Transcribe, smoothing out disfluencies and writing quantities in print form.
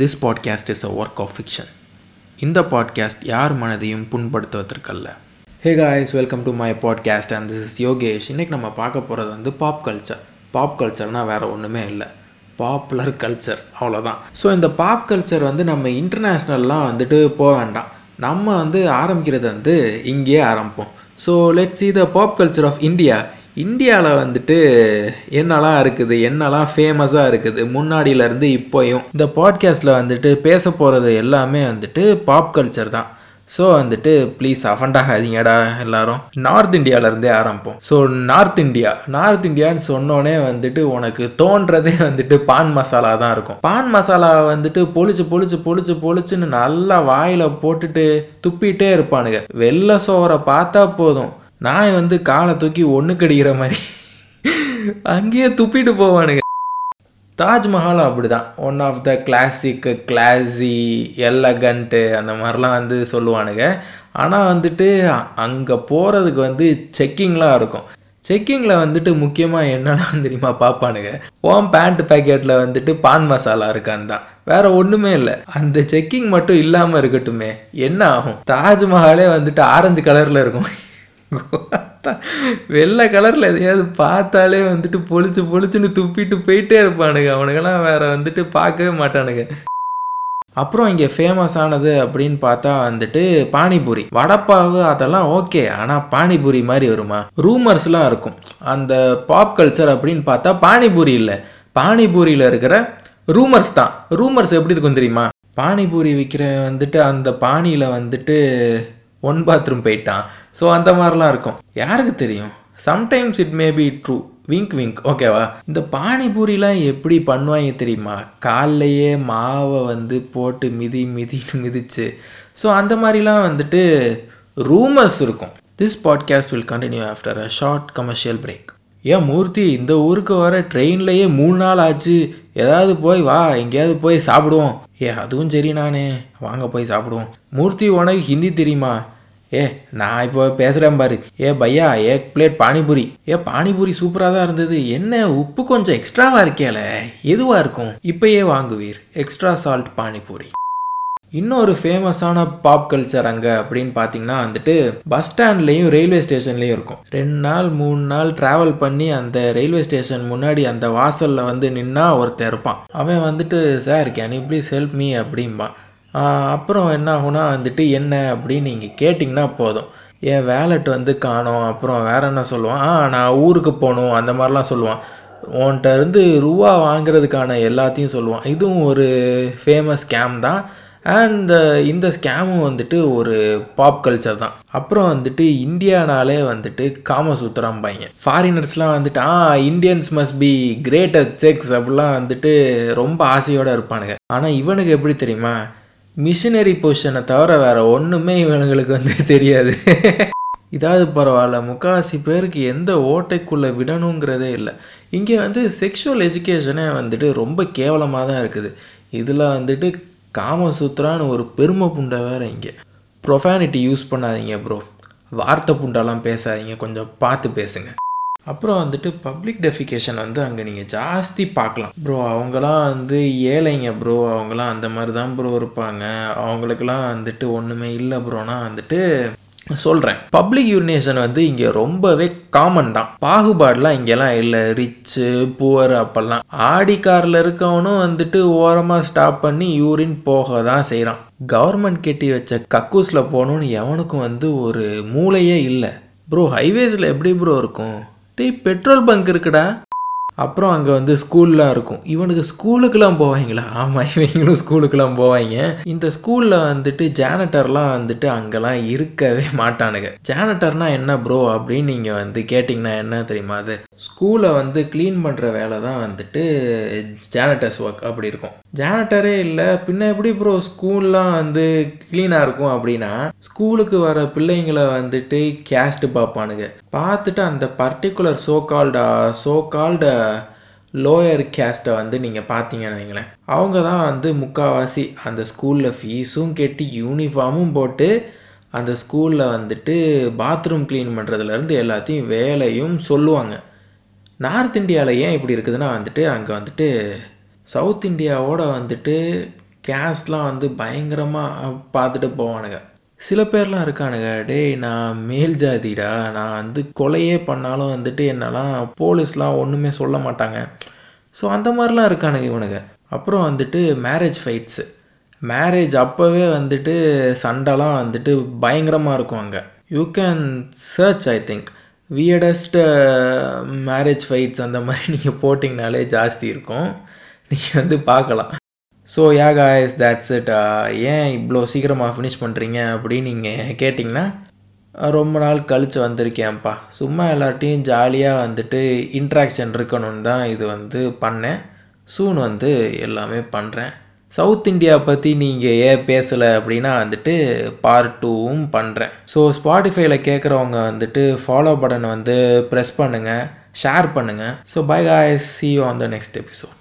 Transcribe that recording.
This podcast is a work of fiction. இந்த podcast யார் மனதையும் புண்படுத்துவதற்கல்ல. Hey guys, welcome to my podcast and this is Yogesh. இன்றைக்கி நம்ம பார்க்க போகிறது வந்து பாப் கல்ச்சர். பாப் கல்ச்சர்னால் வேறு ஒன்றுமே இல்லை, பாப்புலர் கல்ச்சர், அவ்வளோதான். ஸோ இந்த பாப் கல்ச்சர் வந்து நம்ம இன்டர்நேஷ்னல்லாம் வந்துட்டு போக வேண்டாம், நம்ம வந்து ஆரம்பிக்கிறது வந்து இங்கேயே ஆரம்பிப்போம். So let's see the pop culture of India. இந்தியாவில் வந்துட்டு என்னெல்லாம் இருக்குது, என்னெல்லாம் ஃபேமஸாக இருக்குது முன்னாடியிலேருந்து இப்போயும். இந்த பாட்காஸ்ட்டில் வந்துட்டு பேச போகிறது எல்லாமே வந்துட்டு பாப் கல்ச்சர் தான். ஸோ வந்துட்டு ப்ளீஸ் அஃபண்டாகாதீங்கடா எல்லாரும். நார்த் இந்தியாவிலேருந்தே ஆரம்பிப்போம். ஸோ நார்த் இந்தியான்னு சொன்னோன்னே வந்துட்டு உனக்கு தோன்றதே வந்துட்டு பான் மசாலா தான் இருக்கும். பான் மசாலா வந்துட்டு பொழிச்சுன்னு நல்லா வாயில் போட்டுட்டு துப்பிகிட்டே இருப்பானுங்க. வெள்ளை சோறை பார்த்தா போதும், நான் வந்து காலை தூக்கி ஒன்று கடிக்கிற மாதிரி அங்கேயே துப்பிட்டு போவானுங்க. தாஜ்மஹாலும் அப்படி தான். One of the classic, classy, elegant, அந்த மாதிரிலாம் வந்து சொல்லுவானுங்க. ஆனால் வந்துட்டு அங்கே போகிறதுக்கு வந்து செக்கிங்லாம் இருக்கும். செக்கிங்கில் வந்துட்டு முக்கியமாக என்னெல்லாம் தெரியுமா பார்ப்பானுங்க? ஓம் பேண்ட் பேக்கெட்டில் வந்துட்டு பான் மசாலா இருக்கான்னு தான், வேறு ஒன்றுமே இல்லை. அந்த செக்கிங் மட்டும் இல்லாமல் இருக்கட்டுமே, என்ன ஆகும்? தாஜ்மஹாலே வந்துட்டு ஆரஞ்சு கலரில் இருக்கும். வெள்ளை கலரில் எதையாவது பார்த்தாலே வந்துட்டு பொழிச்சுன்னு துப்பிட்டு போயிட்டே இருப்பானுங்க. அவனுக்கெல்லாம் வேற வந்துட்டு பார்க்கவே மாட்டானுங்க. அப்புறம் இங்கே ஃபேமஸானது அப்படின்னு பார்த்தா வந்துட்டு பானிபூரி, வடப்பாவு, அதெல்லாம் ஓகே. ஆனால் பானிபூரி மாதிரி வருமா? ரூமர்ஸ்லாம் இருக்கும். அந்த பாப் கல்ச்சர் அப்படின்னு பார்த்தா பானிபூரி இல்லை, பானிபூரியில் இருக்கிற ரூமர்ஸ் தான். ரூமர்ஸ் எப்படி இருக்கும் தெரியுமா? பானிபூரி விற்கிற வந்துட்டு அந்த பானியில் வந்துட்டு ஒன் பாத்ரூம் போயிட்டான், ஸோ அந்த மாதிரிலாம் இருக்கும். யாருக்கு தெரியும்? Sometimes it may be true, wink wink, ஓகேவா? இந்த பானிபூரிலாம் எப்படி பண்ணுவாங்க தெரியுமா? காலையே மாவை வந்து போட்டு மிதிச்சு ஸோ அந்த மாதிரிலாம் வந்துட்டு ரூமர்ஸ் இருக்கும். This podcast will continue after a short commercial break. ஏன் மூர்த்தி, இந்த ஊருக்கு வர ட்ரெயின்லேயே 3 நாள் ஆச்சு, ஏதாவது போய் வா, எங்கேயாவது போய் சாப்பிடுவோம். ஏ அதுவும் சரி, நானே வாங்க போய் சாப்பிடுவோம். மூர்த்தி உனக்கு ஹிந்தி தெரியுமா? ஏ நான் இப்போ பேசுகிறேன் பாரு. ஏ பையா, ஏக் பிளேட் பானிபூரி. ஏ பானிபூரி சூப்பராக தான் இருந்தது, என்ன உப்பு கொஞ்சம் எக்ஸ்ட்ராவாக இருக்கேல, எதுவாக இருக்கும்? இப்போயே வாங்குவீர் எக்ஸ்ட்ரா சால்ட் பானிபூரி. இன்னொரு ஃபேமஸான பாப் கல்ச்சர் அங்கே அப்படின்னு பார்த்தீங்கன்னா வந்துட்டு பஸ் ஸ்டாண்ட்லேயும் ரயில்வே ஸ்டேஷன்லேயும் இருக்கும். 2 நாள் 3 நாள் ட்ராவல் பண்ணி அந்த ரயில்வே ஸ்டேஷன் முன்னாடி அந்த வாசலில் வந்து நின்னா ஒருத்தர் இருப்பான். அவன் வந்துட்டு sir can you please help me அப்படிம்பான். அப்புறம் என்ன ஆகுனா வந்துட்டு என்ன அப்படின்னு நீங்கள் கேட்டிங்கன்னா போதும், என் வேலட் வந்து காணோம், அப்புறம் வேற என்ன சொல்லுவான், நான் ஊருக்கு போகணும் அந்த மாதிரிலாம் சொல்லுவான். உன்கிட்ட இருந்து ரூபா வாங்குறதுக்கான எல்லாத்தையும் சொல்லுவான். இதுவும் ஒரு ஃபேமஸ் ஸ்கேம் தான். அண்ட் இந்த ஸ்கேமும் வந்துட்டு ஒரு பாப் கல்ச்சர் தான். அப்புறம் வந்துட்டு இந்தியானாலே வந்துட்டு காமசூத்திரம்பாங்க. ஃபாரினர்ஸ்லாம் வந்துட்டு Indians must be greater sex அப்படிலாம் வந்துட்டு ரொம்ப ஆசையோடு இருப்பானுங்க. ஆனால் இவனுக்கு எப்படி தெரியுமா? மிஷினரி பொசிஷனை தவிர வேறு ஒன்றுமே இவனுங்களுக்கு வந்து தெரியாது. இதாவது பரவாயில்ல, முக்கால்வாசி பேருக்கு எந்த ஓட்டைக்குள்ளே விடணுங்கிறதே இல்லை. இங்கே வந்து செக்ஷுவல் எஜுகேஷனே வந்துட்டு ரொம்ப கேவலமாக தான் இருக்குது. இதில் வந்துட்டு காமசூத்ரான்னு ஒரு பெருமை புண்டை வேறு. இங்கே ப்ரொஃபானிட்டி யூஸ் பண்ணாதீங்க ப்ரோ, வார்த்தை புண்டாலாம் பேசாதீங்க, கொஞ்சம் பார்த்து பேசுங்க. அப்புறம் வந்துட்டு பப்ளிக் டெஃபிகேஷன் வந்து அங்கே நீங்கள் ஜாஸ்தி பார்க்கலாம் ப்ரோ. அவங்களாம் வந்து ஏழைங்க ப்ரோ, அவங்களாம் அந்த மாதிரி தான் ப்ரோ இருப்பாங்க, அவங்களுக்கெல்லாம் வந்துட்டு ஒன்றுமே இல்லை ப்ரோனா வந்துட்டு சொல்கிறேன். பப்ளிக் யூரினேஷன் வந்து இங்கே ரொம்பவே காமன் தான். பாகுபாடெலாம் இங்கெல்லாம் இல்லை, ரிச்சு புவர் அப்பெல்லாம். ஆடி காரில் இருக்கவனும் வந்துட்டு ஓரமாக ஸ்டாப் பண்ணி யூரின் போக தான் செய்கிறான். கவர்மெண்ட் கெட்டி வச்ச கக்கூஸில் போகணுன்னு எவனுக்கும் வந்து ஒரு மூளையே இல்லை ப்ரோ. ஹைவேஸில் எப்படி ப்ரோ இருக்கும்? டேய் பெட்ரோல் பங்க் இருக்குடா. அப்புறம் அங்கே வந்து ஸ்கூல்லாம் இருக்கும். இவனுக்கு ஸ்கூலுக்கெல்லாம் போவாங்களா? ஆமாம், இவங்களும் ஸ்கூலுக்கெல்லாம் போவாங்க. இந்த ஸ்கூலில் வந்துட்டு ஜானட்டர்லாம் வந்துட்டு அங்கெல்லாம் இருக்கவே மாட்டானுங்க. ஜானட்டர்னால் என்ன ப்ரோ அப்படின்னு நீங்கள் வந்து கேட்டிங்கன்னா என்ன தெரியுமா? அது ஸ்கூலை வந்து க்ளீன் பண்ணுற வேலை தான் வந்துட்டு ஜானட்டர்ஸ் ஒர்க் அப்படி இருக்கும். ஜானட்டரே இல்லை பின்ன எப்படி ப்ரோ ஸ்கூல்லாம் வந்து க்ளீனாக இருக்கும்? அப்படின்னா ஸ்கூலுக்கு வர பிள்ளைங்களை வந்துட்டு கேஸ்ட்டு பார்ப்பானுங்க. பார்த்துட்டு அந்த பர்டிகுலர் சோ கால்டு லோயர் கேஸ்ட்டை வந்து நீங்கள் பார்த்தீங்கன்னு வைங்களேன், அவங்க தான் வந்து முக்கால்வாசி அந்த ஸ்கூலில் ஃபீஸும் கட்டி யூனிஃபார்மும் போட்டு அந்த ஸ்கூலில் வந்துட்டு பாத்ரூம் க்ளீன் பண்ணுறதுலேருந்து எல்லாத்தையும் வேலையும் சொல்லுவாங்க. நார்த் இந்தியாவில் ஏன் இப்படி இருக்குதுன்னா வந்துட்டு அங்கே வந்துட்டு சவுத் இந்தியாவோட வந்துட்டு கேஸ்லாம் வந்து பயங்கரமாக பார்த்துட்டு போவானுங்க. சில பேர்லாம் இருக்கானுங்க, டே நான் மேல் ஜாதிடா, நான் வந்து கொலையே பண்ணாலும் வந்துட்டு என்னெல்லாம் போலீஸ்லாம் ஒன்றுமே சொல்ல மாட்டாங்க. ஸோ அந்த மாதிரிலாம் இருக்கானுங்க இவனுங்க. அப்புறம் வந்துட்டு மேரேஜ் ஃபைட்ஸு, மேரேஜ் அப்போவே வந்துட்டு சண்டைலாம் வந்துட்டு பயங்கரமாக இருக்கும் அங்கே. You can search, I think weirdest marriage fights அந்த மாதிரி நீங்கள் போட்டிங்கனாலே ஜாஸ்தி இருக்கும், நீங்கள் வந்து பார்க்கலாம். So yeah guys, that's it. ஏன் இவ்வளோ சீக்கிரமாக ஃபினிஷ் பண்ணுறீங்க அப்படின்னு நீங்கள் கேட்டிங்கன்னா, ரொம்ப நாள் கழித்து வந்திருக்கேன்ப்பா, சும்மா எல்லார்ட்டையும் ஜாலியாக வந்துட்டு இன்ட்ராக்ஷன் இருக்கணும்னு தான் இது வந்து பண்ணேன். சூன் வந்து எல்லாமே பண்ணுறேன். சவுத் இந்தியா பற்றி நீங்கள் ஏன் பேசலை அப்படின்னா வந்துட்டு பார்ட் 2வும் பண்ணுறேன். ஸோ ஸ்பாட்டிஃபைல கேட்குறவங்க வந்துட்டு ஃபாலோ பட்டனை வந்து ப்ரெஸ் பண்ணுங்கள், ஷேர் பண்ணுங்கள். So bye guys, see you on the next episode.